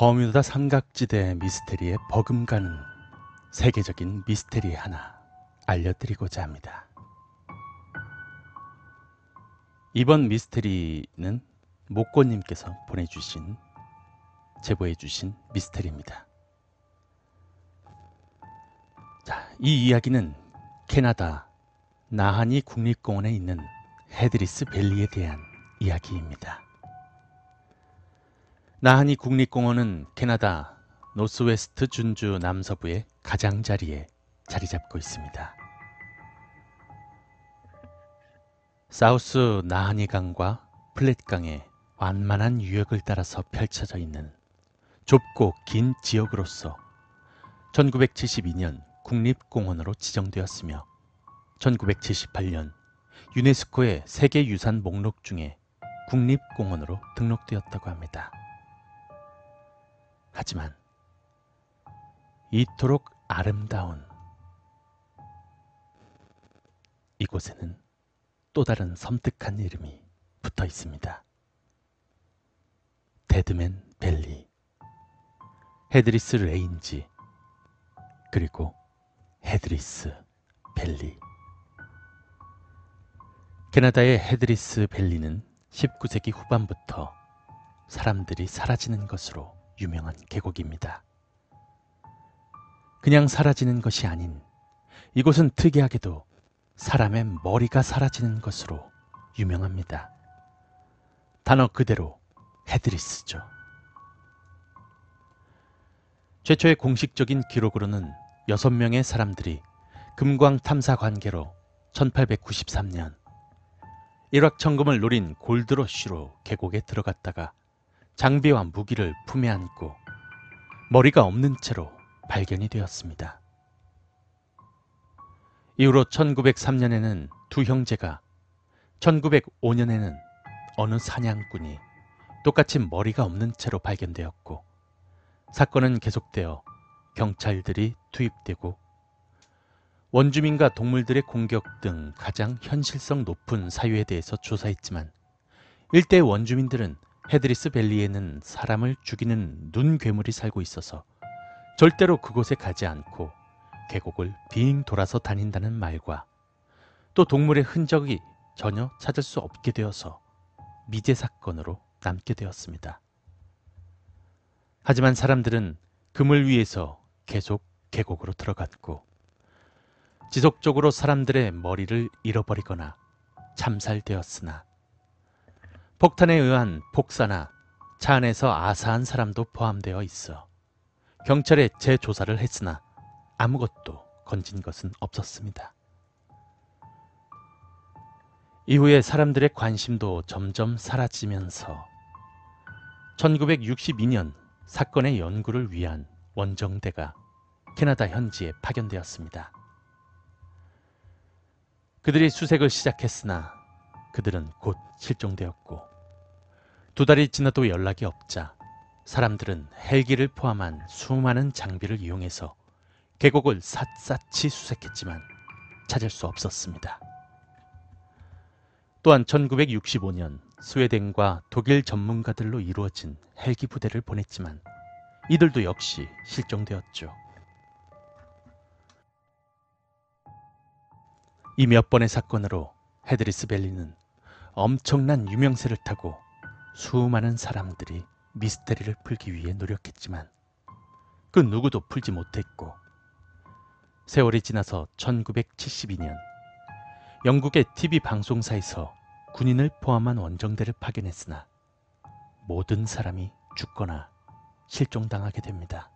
버뮤다 삼각지대 미스테리의 버금가는 세계적인 미스테리 하나 알려드리고자 합니다. 이번 미스테리는 목고님께서 보내주신, 제보해주신 미스테리입니다. 자, 이 이야기는 캐나다 나하니 국립공원에 있는 헤드리스 밸리에 대한 이야기입니다. 나하니 국립공원은 캐나다 노스웨스트 준주 남서부의 가장자리에 자리 잡고 있습니다. 사우스 나하니강과 플랫강의 완만한 유역을 따라서 펼쳐져 있는 좁고 긴 지역으로서 1972년 국립공원으로 지정되었으며 1978년 유네스코의 세계유산 목록 중에 국립공원으로 등록되었다고 합니다. 하지만 이토록 아름다운 이곳에는 또 다른 섬뜩한 이름이 붙어 있습니다. 데드맨 밸리, 헤드리스 레인지, 그리고 헤드리스 밸리. 캐나다의 헤드리스 밸리는 19세기 후반부터 사람들이 사라지는 것으로 유명한 계곡입니다. 그냥 사라지는 것이 아닌 이곳은 특이하게도 사람의 머리가 사라지는 것으로 유명합니다. 단어 그대로 헤드리스죠. 최초의 공식적인 기록으로는 6명의 사람들이 금광 탐사 관계로 1893년 일확천금을 노린 골드러쉬로 계곡에 들어갔다가 장비와 무기를 품에 안고 머리가 없는 채로 발견이 되었습니다. 이후로 1903년에는 2 형제가, 1905년에는 어느 사냥꾼이 똑같이 머리가 없는 채로 발견되었고, 사건은 계속되어 경찰들이 투입되고 원주민과 동물들의 공격 등 가장 현실성 높은 사유에 대해서 조사했지만, 일대 원주민들은 헤드리스 밸리에는 사람을 죽이는 눈 괴물이 살고 있어서 절대로 그곳에 가지 않고 계곡을 빙 돌아서 다닌다는 말과, 또 동물의 흔적이 전혀 찾을 수 없게 되어서 미제 사건으로 남게 되었습니다. 하지만 사람들은 금을 위해서 계속 계곡으로 들어갔고, 지속적으로 사람들의 머리를 잃어버리거나 참살되었으나 폭탄에 의한 폭사나 차 안에서 아사한 사람도 포함되어 있어 경찰에 재조사를 했으나 아무것도 건진 것은 없었습니다. 이후에 사람들의 관심도 점점 사라지면서 1962년 사건의 연구를 위한 원정대가 캐나다 현지에 파견되었습니다. 그들이 수색을 시작했으나 그들은 곧 실종되었고, 2달이 지나도 연락이 없자 사람들은 헬기를 포함한 수많은 장비를 이용해서 계곡을 샅샅이 수색했지만 찾을 수 없었습니다. 또한 1965년 스웨덴과 독일 전문가들로 이루어진 헬기 부대를 보냈지만 이들도 역시 실종되었죠. 이 몇 번의 사건으로 헤드리스 밸리는 엄청난 유명세를 타고 수많은 사람들이 미스테리를 풀기 위해 노력했지만 그 누구도 풀지 못했고, 세월이 지나서 1972년 영국의 TV 방송사에서 군인을 포함한 원정대를 파견했으나 모든 사람이 죽거나 실종당하게 됩니다.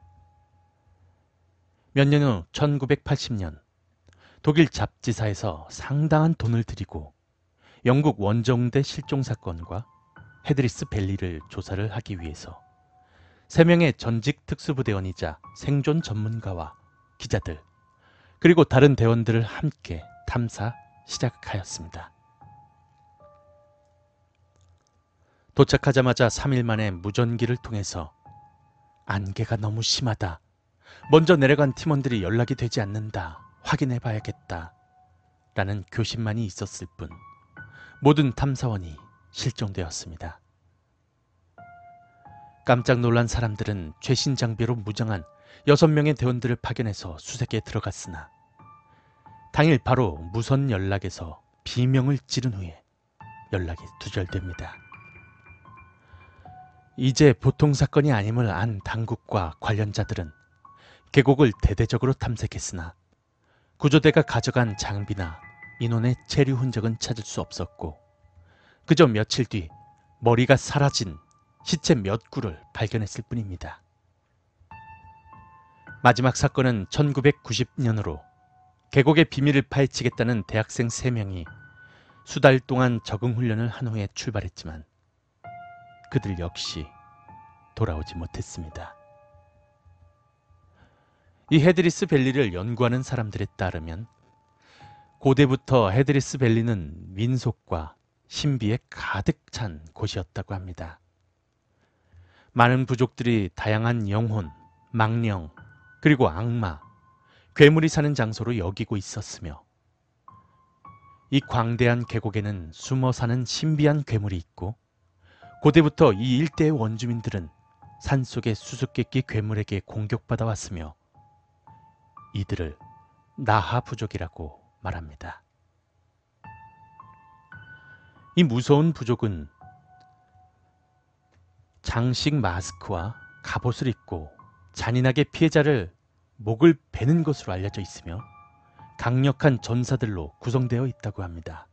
몇 년 후 1980년 독일 잡지사에서 상당한 돈을 들이고 영국 원정대 실종사건과 헤드리스 밸리를 조사를 하기 위해서 3명의 전직 특수부대원이자 생존 전문가와 기자들, 그리고 다른 대원들을 함께 탐사 시작하였습니다. 도착하자마자 3일 만에 무전기를 통해서 안개가 너무 심하다, 먼저 내려간 팀원들이 연락이 되지 않는다, 확인해 봐야겠다 라는 교신만이 있었을 뿐 모든 탐사원이 실종되었습니다. 깜짝 놀란 사람들은 최신 장비로 무장한 6명의 대원들을 파견해서 수색에 들어갔으나 당일 바로 무선 연락에서 비명을 지른 후에 연락이 두절됩니다. 이제 보통 사건이 아님을 안 당국과 관련자들은 계곡을 대대적으로 탐색했으나 구조대가 가져간 장비나 인원의 체류 흔적은 찾을 수 없었고, 그저 며칠 뒤 머리가 사라진 시체 몇 구를 발견했을 뿐입니다. 마지막 사건은 1990년으로 계곡의 비밀을 파헤치겠다는 대학생 3명이 수달 동안 적응훈련을 한 후에 출발했지만 그들 역시 돌아오지 못했습니다. 이 헤드리스 밸리를 연구하는 사람들에 따르면 고대부터 헤드리스 밸리는 민속과 신비에 가득 찬 곳이었다고 합니다. 많은 부족들이 다양한 영혼, 망령, 그리고 악마, 괴물이 사는 장소로 여기고 있었으며 이 광대한 계곡에는 숨어 사는 신비한 괴물이 있고, 고대부터 이 일대의 원주민들은 산속의 수수께끼 괴물에게 공격받아 왔으며 이들을 나하 부족이라고 말합니다. 이 무서운 부족은 장식 마스크와 갑옷을 입고 잔인하게 피해자를 목을 베는 것으로 알려져 있으며 강력한 전사들로 구성되어 있다고 합니다.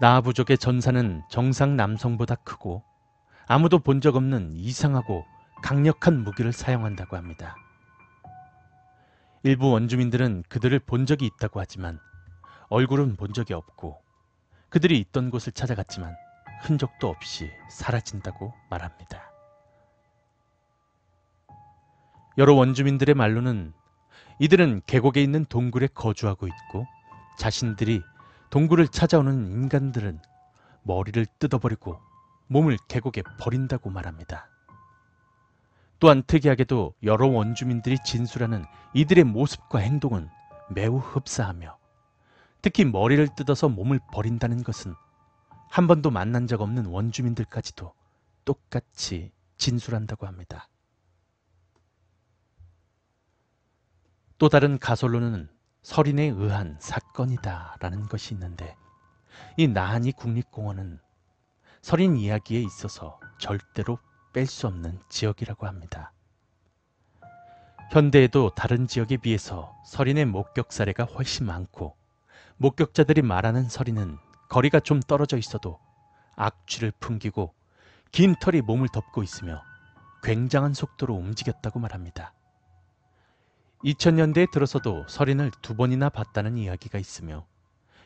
나하 부족의 전사는 정상 남성보다 크고 아무도 본 적 없는 이상하고 강력한 무기를 사용한다고 합니다. 일부 원주민들은 그들을 본 적이 있다고 하지만 얼굴은 본 적이 없고, 그들이 있던 곳을 찾아갔지만 흔적도 없이 사라진다고 말합니다. 여러 원주민들의 말로는 이들은 계곡에 있는 동굴에 거주하고 있고, 자신들이 동굴을 찾아오는 인간들은 머리를 뜯어버리고 몸을 계곡에 버린다고 말합니다. 또한 특이하게도 여러 원주민들이 진술하는 이들의 모습과 행동은 매우 흡사하며, 특히 머리를 뜯어서 몸을 버린다는 것은 한 번도 만난 적 없는 원주민들까지도 똑같이 진술한다고 합니다. 또 다른 가설로는 설인에 의한 사건이다 라는 것이 있는데, 이 나한이 국립공원은 설인 이야기에 있어서 절대로 뺄 수 없는 지역이라고 합니다. 현대에도 다른 지역에 비해서 설인의 목격 사례가 훨씬 많고, 목격자들이 말하는 설인은 거리가 좀 떨어져 있어도 악취를 풍기고 긴 털이 몸을 덮고 있으며 굉장한 속도로 움직였다고 말합니다. 2000년대에 들어서도 설인을 2번이나 봤다는 이야기가 있으며,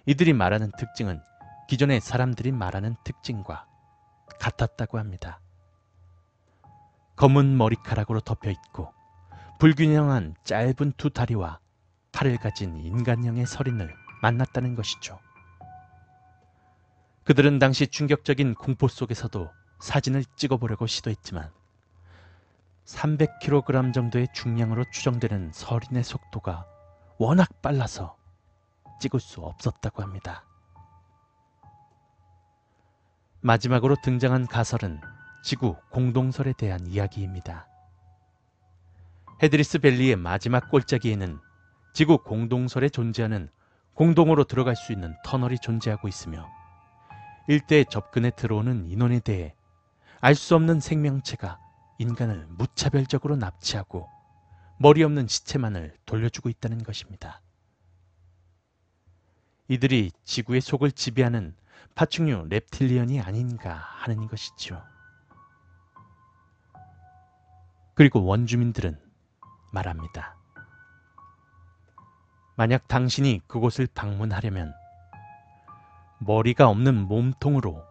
이들이 말하는 특징은 기존의 사람들이 말하는 특징과 같았다고 합니다. 검은 머리카락으로 덮여있고 불균형한 짧은 두 다리와 팔을 가진 인간형의 설인을 만났다는 것이죠. 그들은 당시 충격적인 공포 속에서도 사진을 찍어보려고 시도했지만 300kg 정도의 중량으로 추정되는 설인의 속도가 워낙 빨라서 찍을 수 없었다고 합니다. 마지막으로 등장한 가설은 지구 공동설에 대한 이야기입니다. 헤드리스 밸리의 마지막 꼴짜기에는 지구 공동설에 존재하는 공동으로 들어갈 수 있는 터널이 존재하고 있으며, 일대에 접근해 들어오는 인원에 대해 알 수 없는 생명체가 인간을 무차별적으로 납치하고 머리 없는 시체만을 돌려주고 있다는 것입니다. 이들이 지구의 속을 지배하는 파충류 랩틸리언이 아닌가 하는 것이지요. 그리고 원주민들은 말합니다. 만약 당신이 그곳을 방문하려면 머리가 없는 몸통으로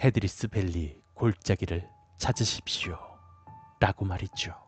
헤드리스 밸리 골짜기를 찾으십시오 라고 말이죠.